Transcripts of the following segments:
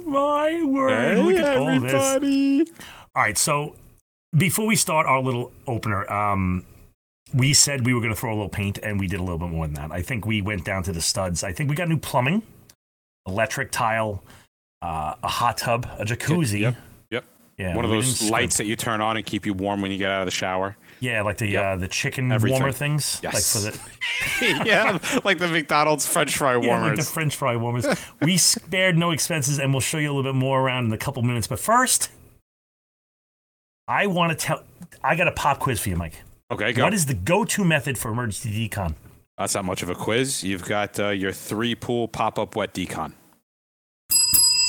Oh my word. Hey, look at everybody. All right, so before we start our little opener, we said we were going to throw a little paint, and we did a little bit more than that. I think we went down to the studs. I think we got new plumbing, electric tile, a hot tub, a jacuzzi. Yep. Yeah, one of those lights that you turn on and keep you warm when you get out of the shower. Yeah, like the chicken warmer things. Yes. Like for the like the McDonald's French fry warmers. Yeah, like the French fry warmers. We spared no expenses, and we'll show you a little bit more around in a couple minutes. But first, I got a pop quiz for you, Mike. Okay, go. What is the go-to method for emergency decon? That's not much of a quiz. You've got your three-pool pop-up wet decon.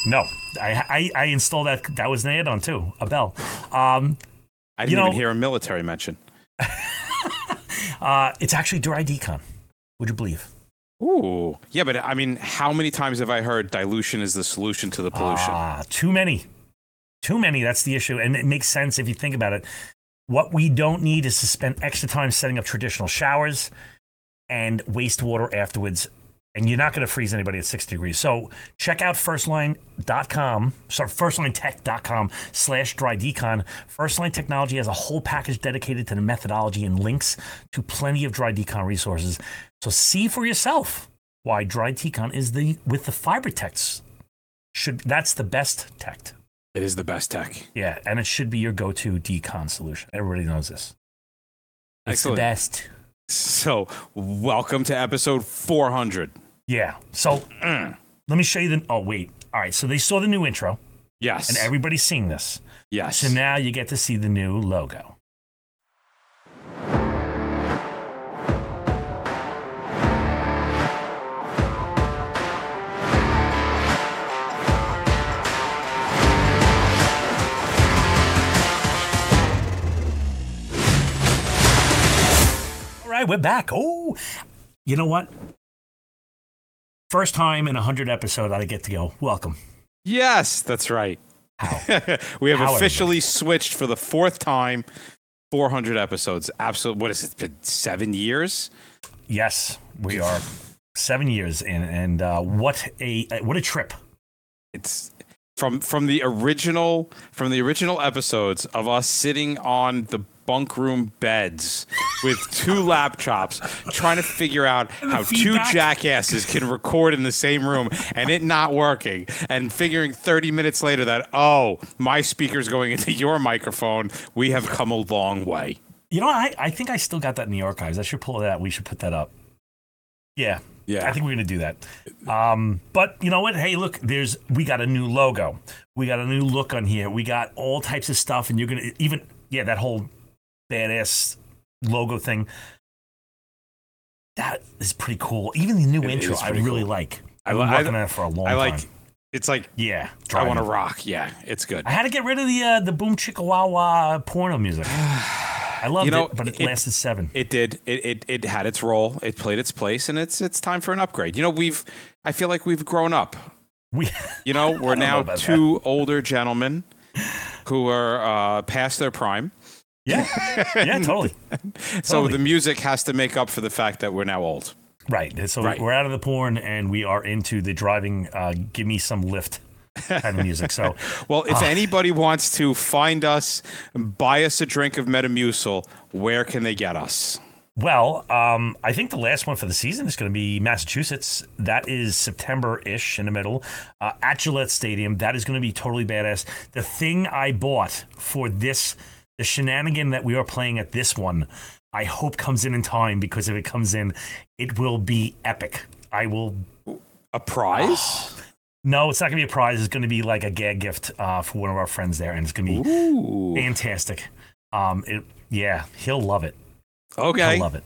No, I installed that. That was an add-on, too, a bell. I didn't even hear a military mention. It's actually dry decon, would you believe? Ooh. Yeah, but, I mean, how many times have I heard dilution is the solution to the pollution? Too many. Too many, that's the issue. And it makes sense if you think about it. What we don't need is to spend extra time setting up traditional showers and wastewater afterwards. And you're not going to freeze anybody at 60 degrees. So check out firstlinetech.com/drydecon. Firstline Technology has a whole package dedicated to the methodology and links to plenty of dry decon resources. So see for yourself why dry decon is with the fiber techs. That's the best tech. It is the best tech. Yeah, and it should be your go-to decon solution. Everybody knows this. It's the best. So, welcome to episode 400. Yeah. So, let me show you all right, so they saw the new intro. Yes. And everybody's seeing this. Yes. So now you get to see the new logo. We're back. Oh, you know what? First time in 100 episodes I get to go. Welcome. Yes, that's right. We have officially switched for the fourth time. 400 episodes. Absolutely. What is it? Been 7 years? Yes, we are 7 years in, and what a trip! It's from the original episodes of us sitting on the bunk room beds with two laptops trying to figure out how two jackasses can record in the same room and it not working, and figuring 30 minutes later that, oh, my speaker's going into your microphone. We have come a long way. You know, I think I still got that in the archives. I should pull that out. We should put that up. Yeah. I think we're going to do that. But you know what? Hey, look, we got a new logo. We got a new look on here. We got all types of stuff, and you're going to that whole badass logo thing. That is pretty cool. Even the new intro, I really like. I've been working on it for a long time. It's like, yeah, I want to rock. Yeah, it's good. I had to get rid of the boom chicka wah wah porno music. I loved it, but it lasted seven. It did. It had its role. It played its place, and it's time for an upgrade. You know, I feel like we've grown up. We're now two older gentlemen who are past their prime. Yeah, totally. So the music has to make up for the fact that we're now old. Right. So we're out of the porn and we are into the driving, give me some lift kind of music. So, well, if anybody wants to find us, buy us a drink of Metamucil, where can they get us? Well, I think the last one for the season is going to be Massachusetts. That is September-ish, in the middle, at Gillette Stadium. That is going to be totally badass. The thing I bought for this, the shenanigan that we are playing at this one, I hope comes in time, because if it comes in, it will be epic. A prize? No, it's not going to be a prize. It's going to be like a gag gift for one of our friends there, and it's going to be fantastic. He'll love it. Okay. I love it.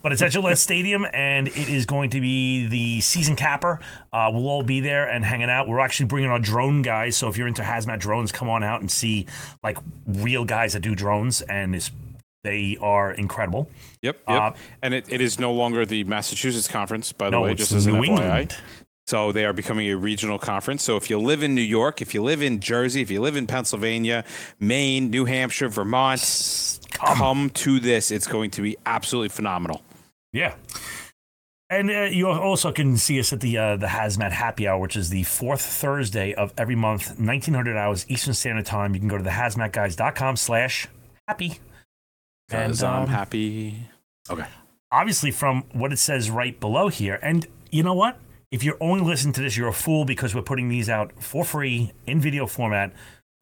But it's at Gillette Stadium, and it is going to be the season capper. We'll all be there and hanging out. We're actually bringing our drone guys, so if you're into hazmat drones, come on out and see like real guys that do drones, and they are incredible. Yep. And it is no longer the Massachusetts conference, by the way, just as an FYI. England. So they are becoming a regional conference. So if you live in New York, if you live in Jersey, if you live in Pennsylvania, Maine, New Hampshire, Vermont, come to this. It's going to be absolutely phenomenal. Yeah. And you also can see us at the Hazmat Happy Hour, which is the fourth Thursday of every month, 1900 hours Eastern Standard Time. You can go to thehazmatguys.com/happy. Because I'm happy. Okay. Obviously, from what it says right below here. And you know what? If you're only listening to this, you're a fool, because we're putting these out for free in video format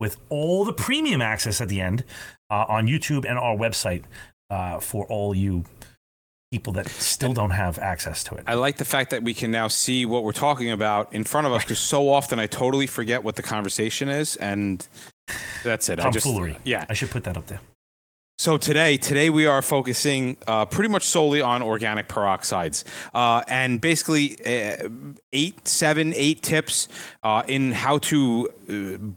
with all the premium access at the end on YouTube and our website for all you people that still don't have access to it. I like the fact that we can now see what we're talking about in front of us, because so often I totally forget what the conversation is, and that's it. Tomfoolery. Yeah. I should put that up there. So today we are focusing pretty much solely on organic peroxides, and basically eight tips in how to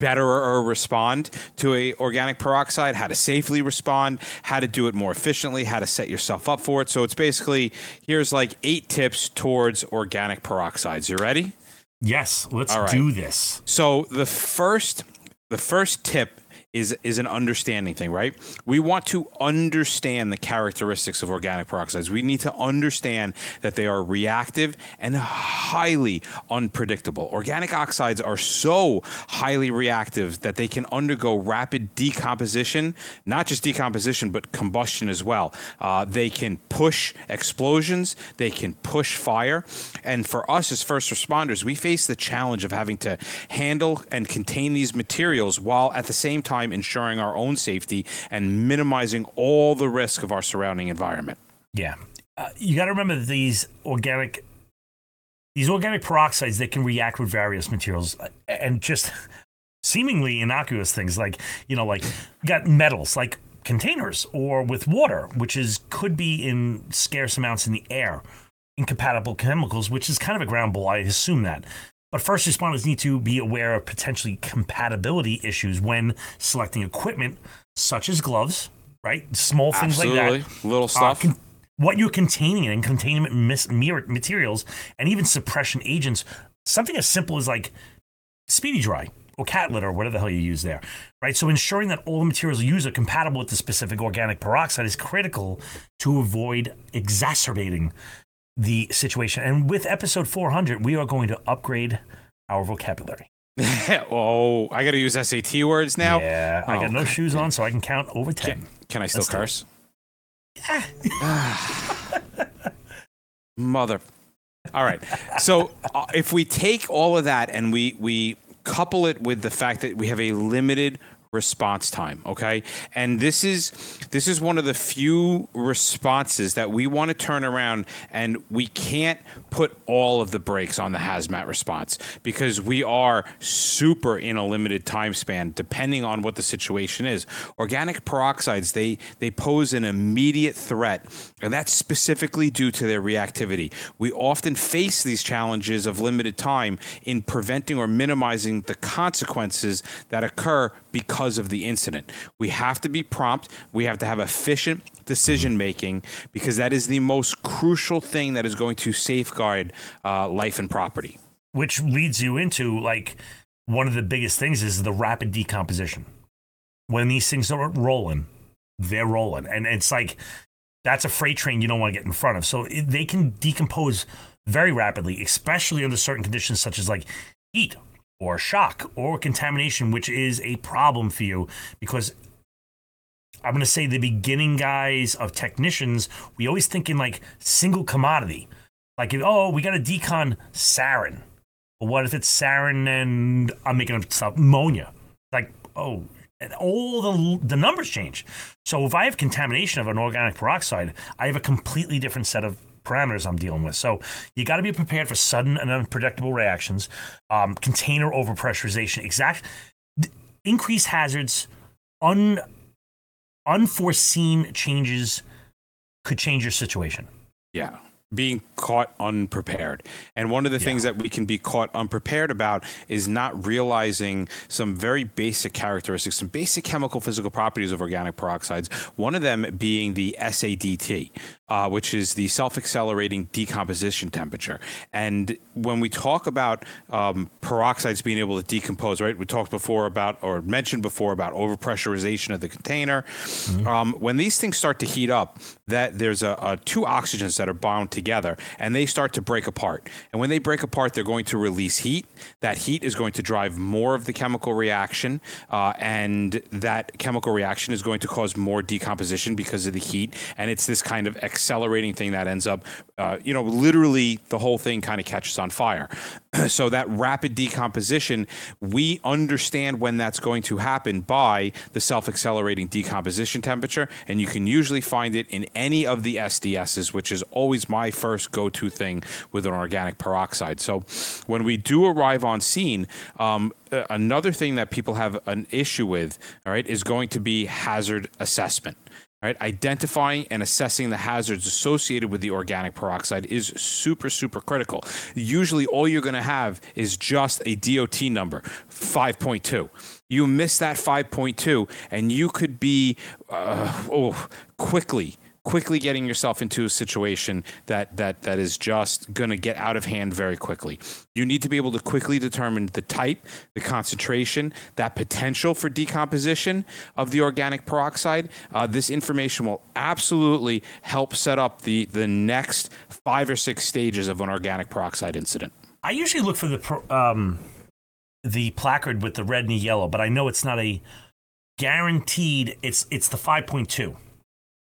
better or respond to a organic peroxide, how to safely respond, how to do it more efficiently, how to set yourself up for it. So it's basically, here's like 8 tips towards organic peroxides. You ready? Yes, let's do this. So the first tip is an understanding thing, right? We want to understand the characteristics of organic peroxides. We need to understand that they are reactive and highly unpredictable. Organic oxides are so highly reactive that they can undergo rapid decomposition, not just decomposition, but combustion as well. They can push explosions, they can push fire. And for us as first responders, we face the challenge of having to handle and contain these materials while at the same time ensuring our own safety and minimizing all the risk of our surrounding environment. Yeah. You got to remember that these organic peroxides, they can react with various materials and just seemingly innocuous things like got metals like containers or with water, which could be in scarce amounts in the air, incompatible chemicals, which is kind of a ground blow. I assume that. But first responders need to be aware of potentially compatibility issues when selecting equipment, such as gloves, right? Small things like that. Little stuff. What you're containing in containment materials, and even suppression agents. Something as simple as like Speedy Dry or cat litter or whatever the hell you use there, right? So ensuring that all the materials you use are compatible with the specific organic peroxide is critical to avoid exacerbating the situation. And with episode 400, we are going to upgrade our vocabulary. Oh, I got to use SAT words now. Yeah, I got no shoes on, so I can count over 10. Can I still curse? Yeah. Mother. All right. So if we take all of that and we couple it with the fact that we have a limited response time, okay? And this is one of the few responses that we want to turn around, and we can't put all of the brakes on the hazmat response because we are super in a limited time span depending on what the situation is. Organic peroxides, they pose an immediate threat, and that's specifically due to their reactivity. We often face these challenges of limited time in preventing or minimizing the consequences that occur because of the incident. We have to be prompt. We have to have efficient decision making, because that is the most crucial thing that is going to safeguard life and property. Which leads you into like one of the biggest things is the rapid decomposition. When these things are rolling, they're rolling. And it's like, that's a freight train you don't want to get in front of. So they can decompose very rapidly, especially under certain conditions such as like heat, or shock, or contamination, which is a problem for you, because I'm going to say the beginning guys of technicians, we always think in like single commodity. Like, oh, we got to decon sarin. But what if it's sarin and I'm making up stuff, ammonia? Like, oh, and all the numbers change. So if I have contamination of an organic peroxide, I have a completely different set of parameters I'm dealing with. So you got to be prepared for sudden and unpredictable reactions, container overpressurization, increased hazards, unforeseen changes could change your situation. Yeah. Being caught unprepared. And one of the things that we can be caught unprepared about is not realizing some very basic characteristics, some basic chemical physical properties of organic peroxides, one of them being the SADT. which is the self-accelerating decomposition temperature. And when we talk about peroxides being able to decompose, right? We talked before about, or mentioned before about, overpressurization of the container. Mm-hmm. When these things start to heat up, that there's two oxygens that are bound together, and they start to break apart. And when they break apart, they're going to release heat. That heat is going to drive more of the chemical reaction, and that chemical reaction is going to cause more decomposition because of the heat. And it's this kind of accelerating thing that ends up, literally the whole thing kind of catches on fire. So that rapid decomposition, we understand when that's going to happen by the self-accelerating decomposition temperature. And you can usually find it in any of the SDSs, which is always my first go-to thing with an organic peroxide. So when we do arrive on scene, another thing that people have an issue with, all right, is going to be hazard assessment. Right, identifying and assessing the hazards associated with the organic peroxide is super, super critical. Usually all you're going to have is just a DOT number, 5.2. You miss that 5.2 and you could be quickly getting yourself into a situation that is just going to get out of hand very quickly. You need to be able to quickly determine the type, the concentration, that potential for decomposition of the organic peroxide. This information will absolutely help set up the next 5 or 6 stages of an organic peroxide incident. I usually look for the placard with the red and the yellow, but I know it's not a guaranteed. It's the 5.2.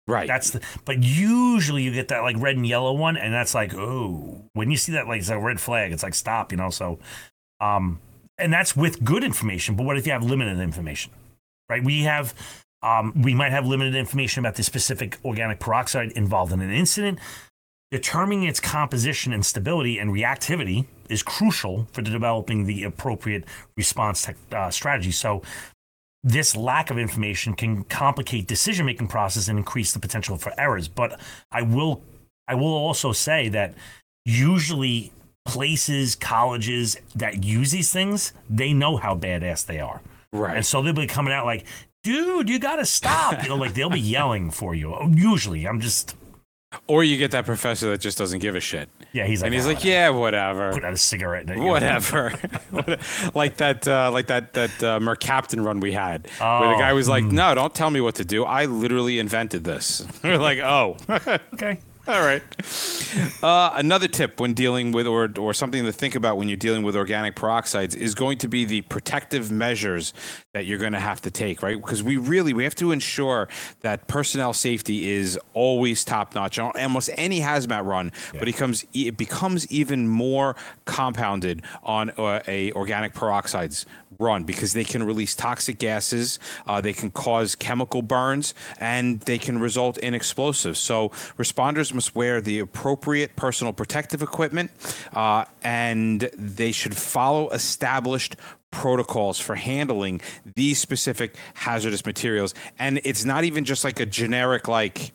Right. But usually you get that like red and yellow one, and that's like, oh, when you see that, like, it's a red flag, it's like, stop, So, and that's with good information. But what if you have limited information, right? We might have limited information about the specific organic peroxide involved in an incident. Determining its composition and stability and reactivity is crucial for developing the appropriate response strategy. So this lack of information can complicate decision-making process and increase the potential for errors. But I will also say that usually places, colleges that use these things, they know how badass they are. Right. And so they'll be coming out like, dude, you got to stop. They'll be yelling for you. Usually or you get that professor that just doesn't give a shit. Yeah, whatever. Put out a cigarette. Whatever. like that Mercaptan run we had, where the guy was like, "No, don't tell me what to do. I literally invented this." We're like, "Oh, okay." All right. Another tip when dealing with or something to think about when you're dealing with organic peroxides is going to be the protective measures that you're going to have to take, right? Because we have to ensure that personnel safety is always top notch on almost any hazmat run, yeah. But it becomes even more compounded on a organic peroxides run because they can release toxic gases, they can cause chemical burns, and they can result in explosives. So responders must wear the appropriate personal protective equipment, and they should follow established protocols for handling these specific hazardous materials. And it's not even just like a generic like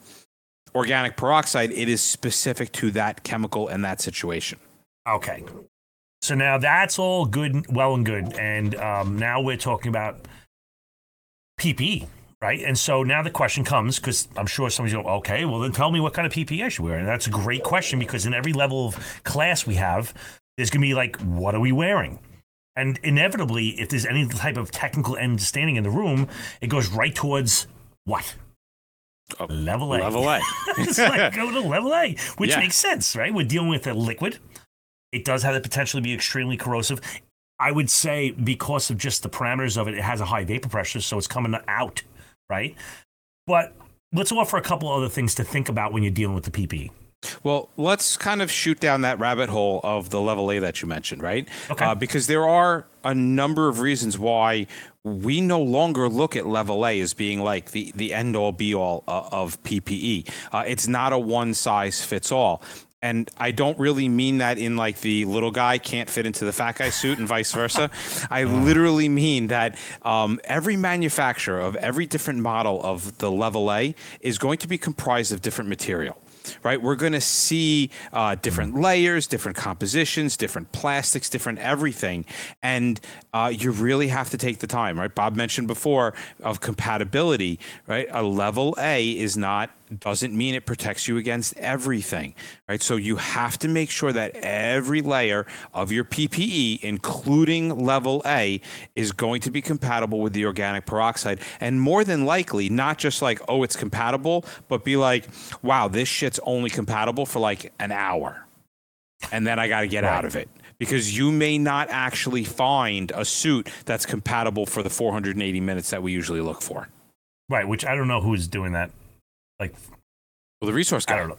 organic peroxide, it is specific to that chemical and that situation. Okay. So now that's all good, well and good. And now we're talking about PPE, right? And so now the question comes, because I'm sure somebody's going, okay, well then tell me what kind of PPE I should wear. And that's a great question because in every level of class we have, there's going to be like, what are we wearing? And inevitably, if there's any type of technical understanding in the room, it goes right towards what? Level A. Level A. It's like, go to level A, which makes sense, right? We're dealing with a liquid. It does have the potential to be extremely corrosive. I would say because of just the parameters of it, it has a high vapor pressure, so it's coming out, right? But let's offer a couple other things to think about when you're dealing with the PPE. Well, let's kind of shoot down that rabbit hole of the level A that you mentioned, right? Okay. Because there are a number of reasons why we no longer look at level A as being like the end-all, be-all of PPE. It's not a one-size-fits-all. And I don't really mean that in like the little guy can't fit into the fat guy suit and vice versa. I literally mean that every manufacturer of every different model of the level A is going to be comprised of different material. Right, we're going to see different layers, different compositions, different plastics, different everything, and you really have to take the time. Right, Bob mentioned before of compatibility. Right, a level A is not doesn't mean it protects you against everything, right? So you have to make sure that every layer of your PPE, including level A, is going to be compatible with the organic peroxide. And more than likely, not just like, oh, it's compatible, but be like, wow, this shit's only compatible for like an hour. And then I got to get out of it. Because you may not actually find a suit that's compatible for the 480 minutes that we usually look for. Right, which I don't know who's doing that. Like, well, the resource guy. I don't know.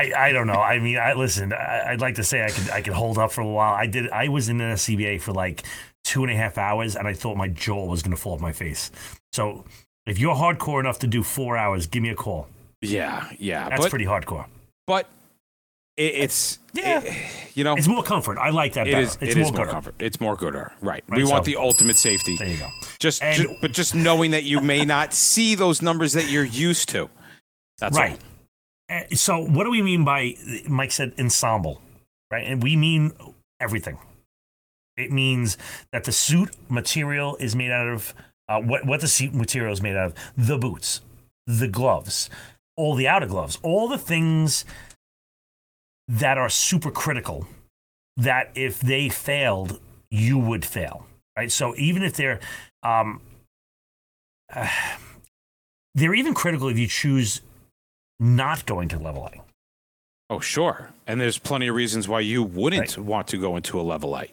I don't know. I mean, I'd like to say I could hold up for a while. I was in the CBA for like 2.5 hours, and I thought my jaw was going to fall off my face. So if you're hardcore enough to do 4 hours, give me a call. Yeah. That's pretty hardcore. But it's more comfort. I like that. It is more comfort. It's more gooder. Right. We want the ultimate safety. There you go. Just knowing that you may not see those numbers that you're used to. That's right. All. So what do we mean by, Mike said, ensemble, right? And we mean everything. It means that the suit material is made out of what the suit material is made out of, the boots, the gloves, all the outer gloves, all the things that are super critical, that if they failed, you would fail, right? So even if they're even critical if you choose not going to level A. Oh, sure. And there's plenty of reasons why you wouldn't want to go into a level A.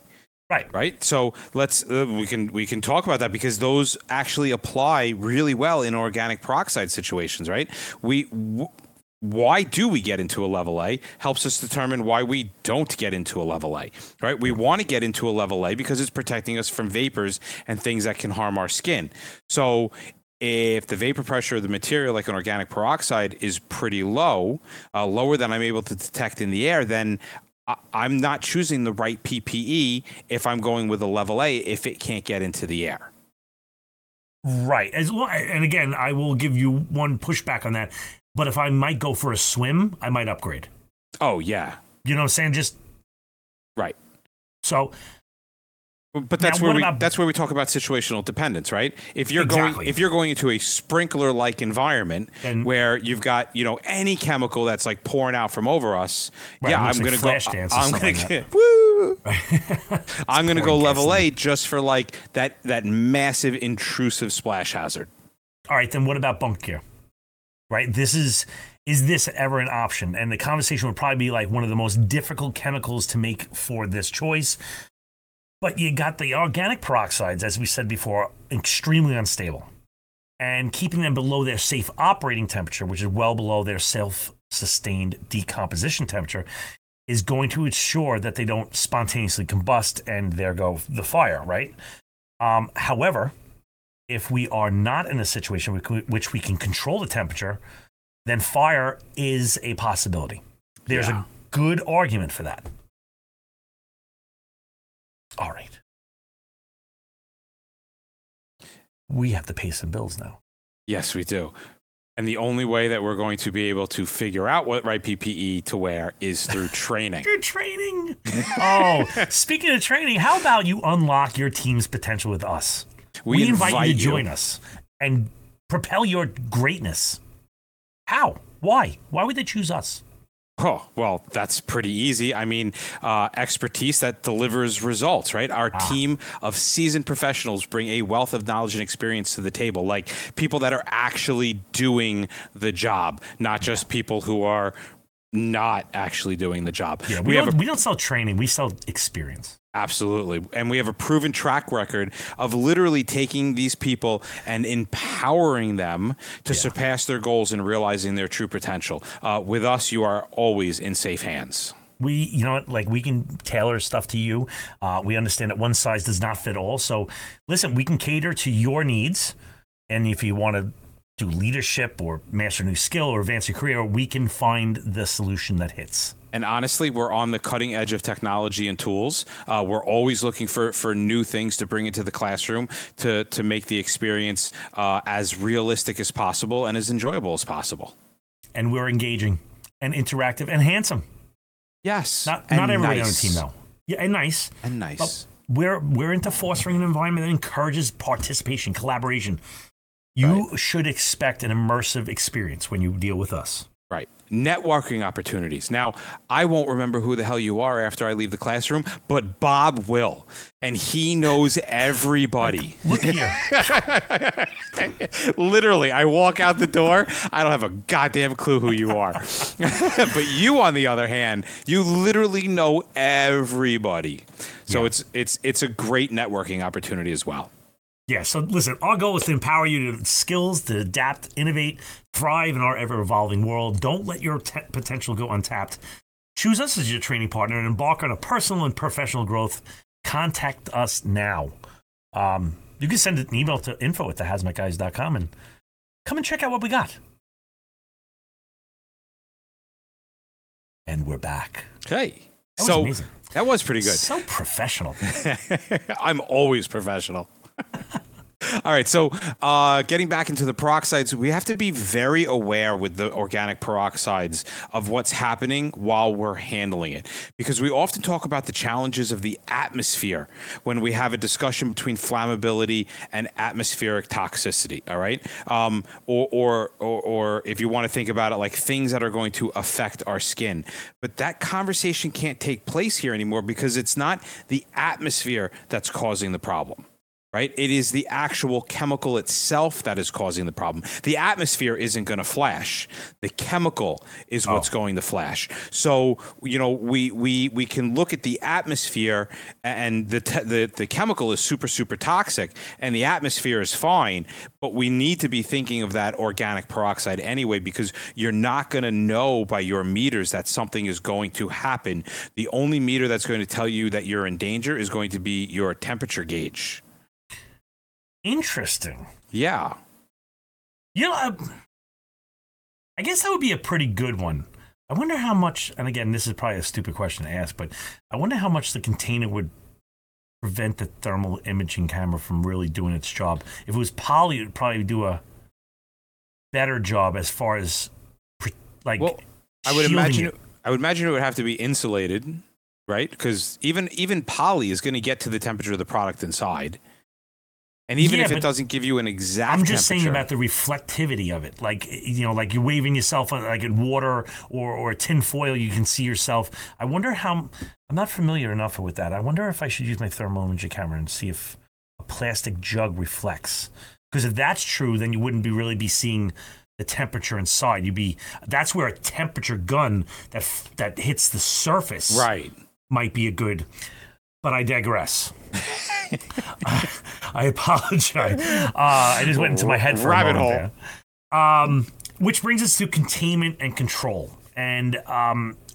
Right. So let's we can talk about that, because those actually apply really well in organic peroxide situations, right? Why do we get into a level A helps us determine why we don't get into a level A, right? We want to get into a level A because it's protecting us from vapors and things that can harm our skin. So if the vapor pressure of the material, like an organic peroxide, is pretty low, lower than I'm able to detect in the air, then I'm not choosing the right PPE if I'm going with a level A if it can't get into the air. Right. And again, I will give you one pushback on that. But if I might go for a swim, I might upgrade. Oh, yeah. You know what I'm saying? Just. Right. So. But that's where we talk about situational dependence, right? If you're going into a sprinkler-like environment where you've got, any chemical that's like pouring out from over us, right, yeah, I'm going to go. I'm going to get woo. I'm going to go level A just for like that massive intrusive splash hazard. All right, then what about bunk gear? Right? Is this ever an option? And the conversation would probably be like one of the most difficult chemicals to make for this choice. But you got the organic peroxides, as we said before, extremely unstable. And keeping them below their safe operating temperature, which is well below their self-sustained decomposition temperature, is going to ensure that they don't spontaneously combust and there go the fire, right? However, if we are not in a situation which we can control the temperature, then fire is a possibility. There's a good argument for that. All right. We have to pay some bills now. Yes, we do. And the only way that we're going to be able to figure out what right PPE to wear is through training. Through training. Oh, speaking of training, how about you unlock your team's potential with us? We invite you to join us and propel your greatness. How? Why? Why would they choose us? Oh, well, that's pretty easy. I mean, expertise that delivers results, right? Our team of seasoned professionals bring a wealth of knowledge and experience to the table, like people that are actually doing the job, not just people who are not actually doing the job. Yeah, we don't sell training. We sell experience. Absolutely. And we have a proven track record of literally taking these people and empowering them to surpass their goals and realizing their true potential. With us, you are always in safe hands. We, we can tailor stuff to you. We understand that one size does not fit all. So listen, we can cater to your needs. And if you want to do leadership or master a new skill or advance your career, we can find the solution that hits. And honestly, we're on the cutting edge of technology and tools. We're always looking for new things to bring into the classroom to make the experience as realistic as possible and as enjoyable as possible. And we're engaging and interactive and handsome. Yes. Not everybody on the team, though. Yeah, and nice. And nice. But we're into fostering an environment that encourages participation, collaboration. You should expect an immersive experience when you deal with us. Right. Networking opportunities. Now, I won't remember who the hell you are after I leave the classroom, but Bob will. And he knows everybody. Look at you. Literally, I walk out the door. I don't have a goddamn clue who you are. But you, on the other hand, you literally know everybody. So it's a great networking opportunity as well. Yeah, so listen, our goal is to empower you to skills to adapt, innovate, thrive in our ever-evolving world. Don't let your potential go untapped. Choose us as your training partner and embark on a personal and professional growth. Contact us now. You can send an email to info@thehazmatguys.com and come and check out what we got. And we're back. Hey. So amazing. That was pretty good. So professional. I'm always professional. All right, so getting back into the peroxides, we have to be very aware with the organic peroxides of what's happening while we're handling it, because we often talk about the challenges of the atmosphere when we have a discussion between flammability and atmospheric toxicity, all right? Or if you want to think about it like things that are going to affect our skin. But that conversation can't take place here anymore because it's not the atmosphere that's causing the problem. Right? It is the actual chemical itself that is causing the problem. The atmosphere isn't going to flash. The chemical is what's going to flash. So, you know, we can look at the atmosphere and the chemical is super, super toxic and the atmosphere is fine. But we need to be thinking of that organic peroxide anyway, because you're not going to know by your meters that something is going to happen. The only meter that's going to tell you that you're in danger is going to be your temperature gauge. Interesting. Yeah. You know, I guess that would be a pretty good one. I wonder how much, and again, this is probably a stupid question to ask, but I wonder how much the container would prevent the thermal imaging camera from really doing its job. If it was poly, it would probably do a better job as far as, like, well, I would imagine it would have to be insulated, right? Because even poly is going to get to the temperature of the product inside. And even if it doesn't give you an exact temperature. I'm just saying about the reflectivity of it. Like, you know, like you're waving yourself like in water or tin foil, you can see yourself. I wonder how, I'm not familiar enough with that. I wonder if I should use my thermal imaging camera and see if a plastic jug reflects. Because if that's true, then you wouldn't be really be seeing the temperature inside. That's where a temperature gun that hits the surface might be a good, but I digress. I apologize. I just went into my head for rabbit a moment hole. Which brings us to containment and control. And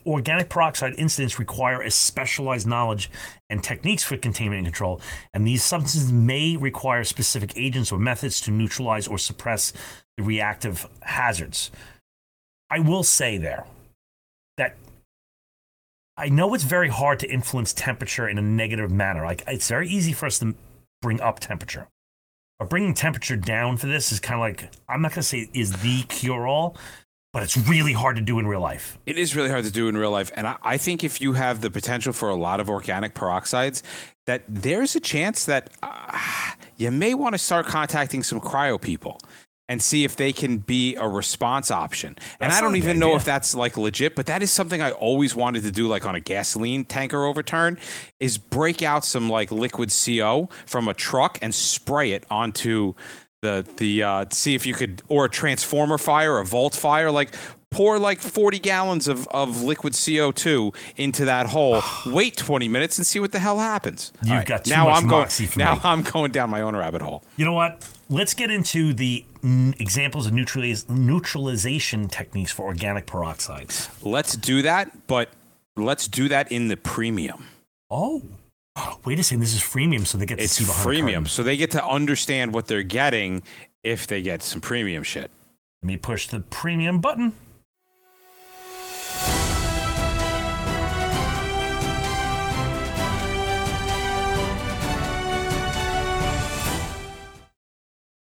organic peroxide incidents require a specialized knowledge and techniques for containment and control. And these substances may require specific agents or methods to neutralize or suppress the reactive hazards. I will say there that I know it's very hard to influence temperature in a negative manner. Like, it's very easy for us to bring up temperature. But bringing temperature down for this is kind of like, I'm not going to say is the cure-all, but it's really hard to do in real life. It is really hard to do in real life. And I think if you have the potential for a lot of organic peroxides, that there's a chance that you may want to start contacting some cryo people and see if they can be a response option. And I don't even know if that's like legit, but that is something I always wanted to do, like on a gasoline tanker overturn, is break out some like liquid CO from a truck and spray it onto the see if you could, or a transformer fire, a vault fire, like pour like 40 gallons of liquid CO2 into that hole, wait 20 minutes and see what the hell happens. You've got too much moxie for me. Now I'm going down my own rabbit hole. You know what? Let's get into the examples of neutralization techniques for organic peroxides. Let's do that, but let's do that in the premium. Oh, wait a second. This is freemium, so they get to see behind the curtain. Freemium, so they get to understand what they're getting if they get some premium shit. Let me push the premium button.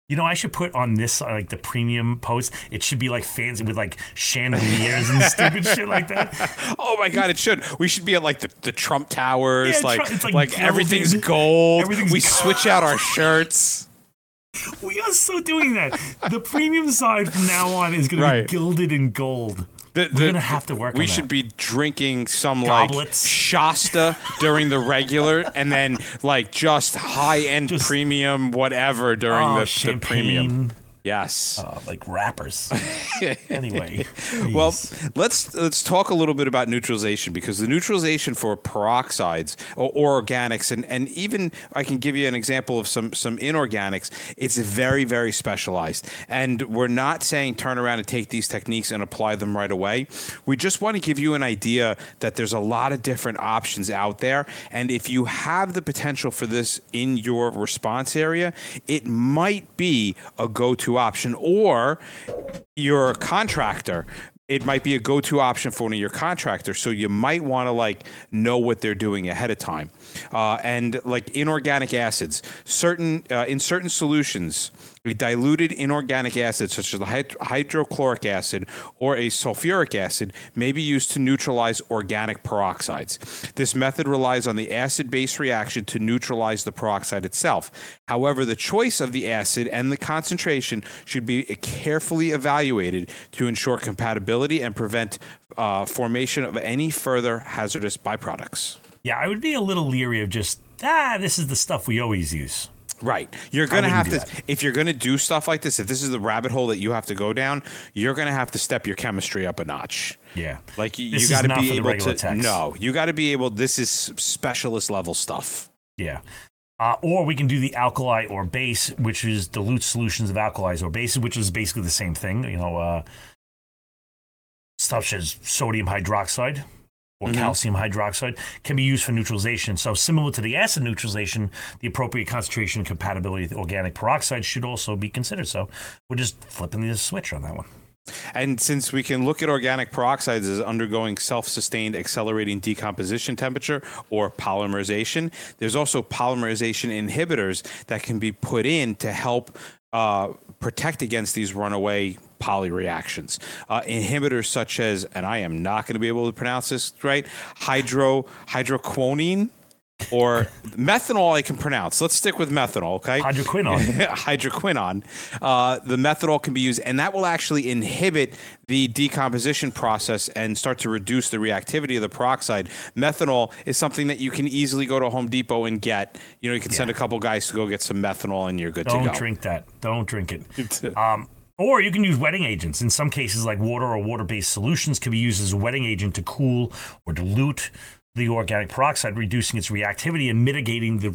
You know, I should put on this, like, the premium post. It should be, like, fancy with, like, chandeliers and stupid shit like that. Oh, my God, it should. We should be at, like, the Trump Towers. Yeah, like everything's gold. Everything's gold. Switch out our shirts. We are so doing that. The premium side from now on is going to be gilded in gold. We're going to have to work on that. We should be drinking some goblets, like Shasta during the regular, and then like just high-end premium whatever during the premium. Yes. Like rappers. Anyway. Please. Well, let's talk a little bit about neutralization, because the neutralization for peroxides or organics, and even I can give you an example of some inorganics, it's very, very specialized. And we're not saying turn around and take these techniques and apply them right away. We just want to give you an idea that there's a lot of different options out there. And if you have the potential for this in your response area, it might be a go-to option, or you're a contractor, it might be a go-to option for one of your contractors. So you might want to like know what they're doing ahead of time. And like inorganic acids, in certain solutions, a diluted inorganic acid such as hydrochloric acid or a sulfuric acid may be used to neutralize organic peroxides. This method relies on the acid-base reaction to neutralize the peroxide itself. However, the choice of the acid and the concentration should be carefully evaluated to ensure compatibility and prevent formation of any further hazardous byproducts. Yeah, I would be a little leery of just, this is the stuff we always use. Right. You're going to have to, if you're going to do stuff like this, if this is the rabbit hole that you have to go down, you're going to have to step your chemistry up a notch. Yeah. Like you got to be able to, you got to be able, this is specialist level stuff. Yeah. Or we can do the alkali or base, which is dilute solutions of alkalis or bases, which is basically the same thing. You know, stuff such as sodium hydroxide or calcium hydroxide can be used for neutralization. So similar to the acid neutralization, the appropriate concentration and compatibility with organic peroxide should also be considered. So we're just flipping the switch on that one. And since we can look at organic peroxides as undergoing self-sustained accelerating decomposition temperature or polymerization, there's also polymerization inhibitors that can be put in to help protect against these runaway poly reactions. Inhibitors such as, and I am not going to be able to pronounce this right, hydroquinone or methanol I can pronounce. Let's stick with methanol, okay? Hydroquinone. Hydroquinone. The methanol can be used, and that will actually inhibit the decomposition process and start to reduce the reactivity of the peroxide. Methanol is something that you can easily go to Home Depot and get. You know, you can send a couple guys to go get some methanol and you're good to go. Don't drink that. Don't drink it. Or you can use wetting agents. In some cases, like water or water-based solutions can be used as a wetting agent to cool or dilute the organic peroxide, reducing its reactivity and mitigating the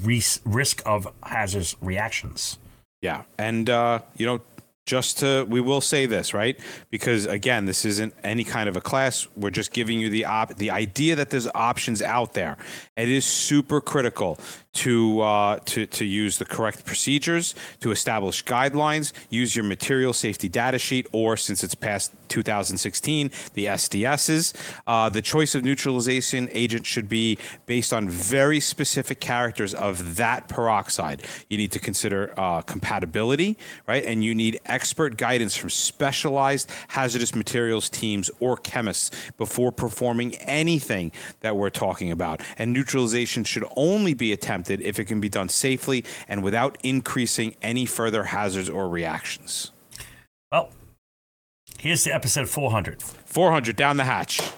risk of hazardous reactions. Yeah, and we will say this, right? Because again, this isn't any kind of a class. We're just giving you the idea that there's options out there. It is super critical to use the correct procedures, to establish guidelines, use your material safety data sheet, or since it's past 2016, the SDSs. The choice of neutralization agent should be based on very specific characters of that peroxide. You need to consider compatibility, right? And you need expert guidance from specialized hazardous materials teams or chemists before performing anything that we're talking about. And neutralization should only be attempted if it can be done safely and without increasing any further hazards or reactions. Well, here's the episode 400. 400 down the hatch.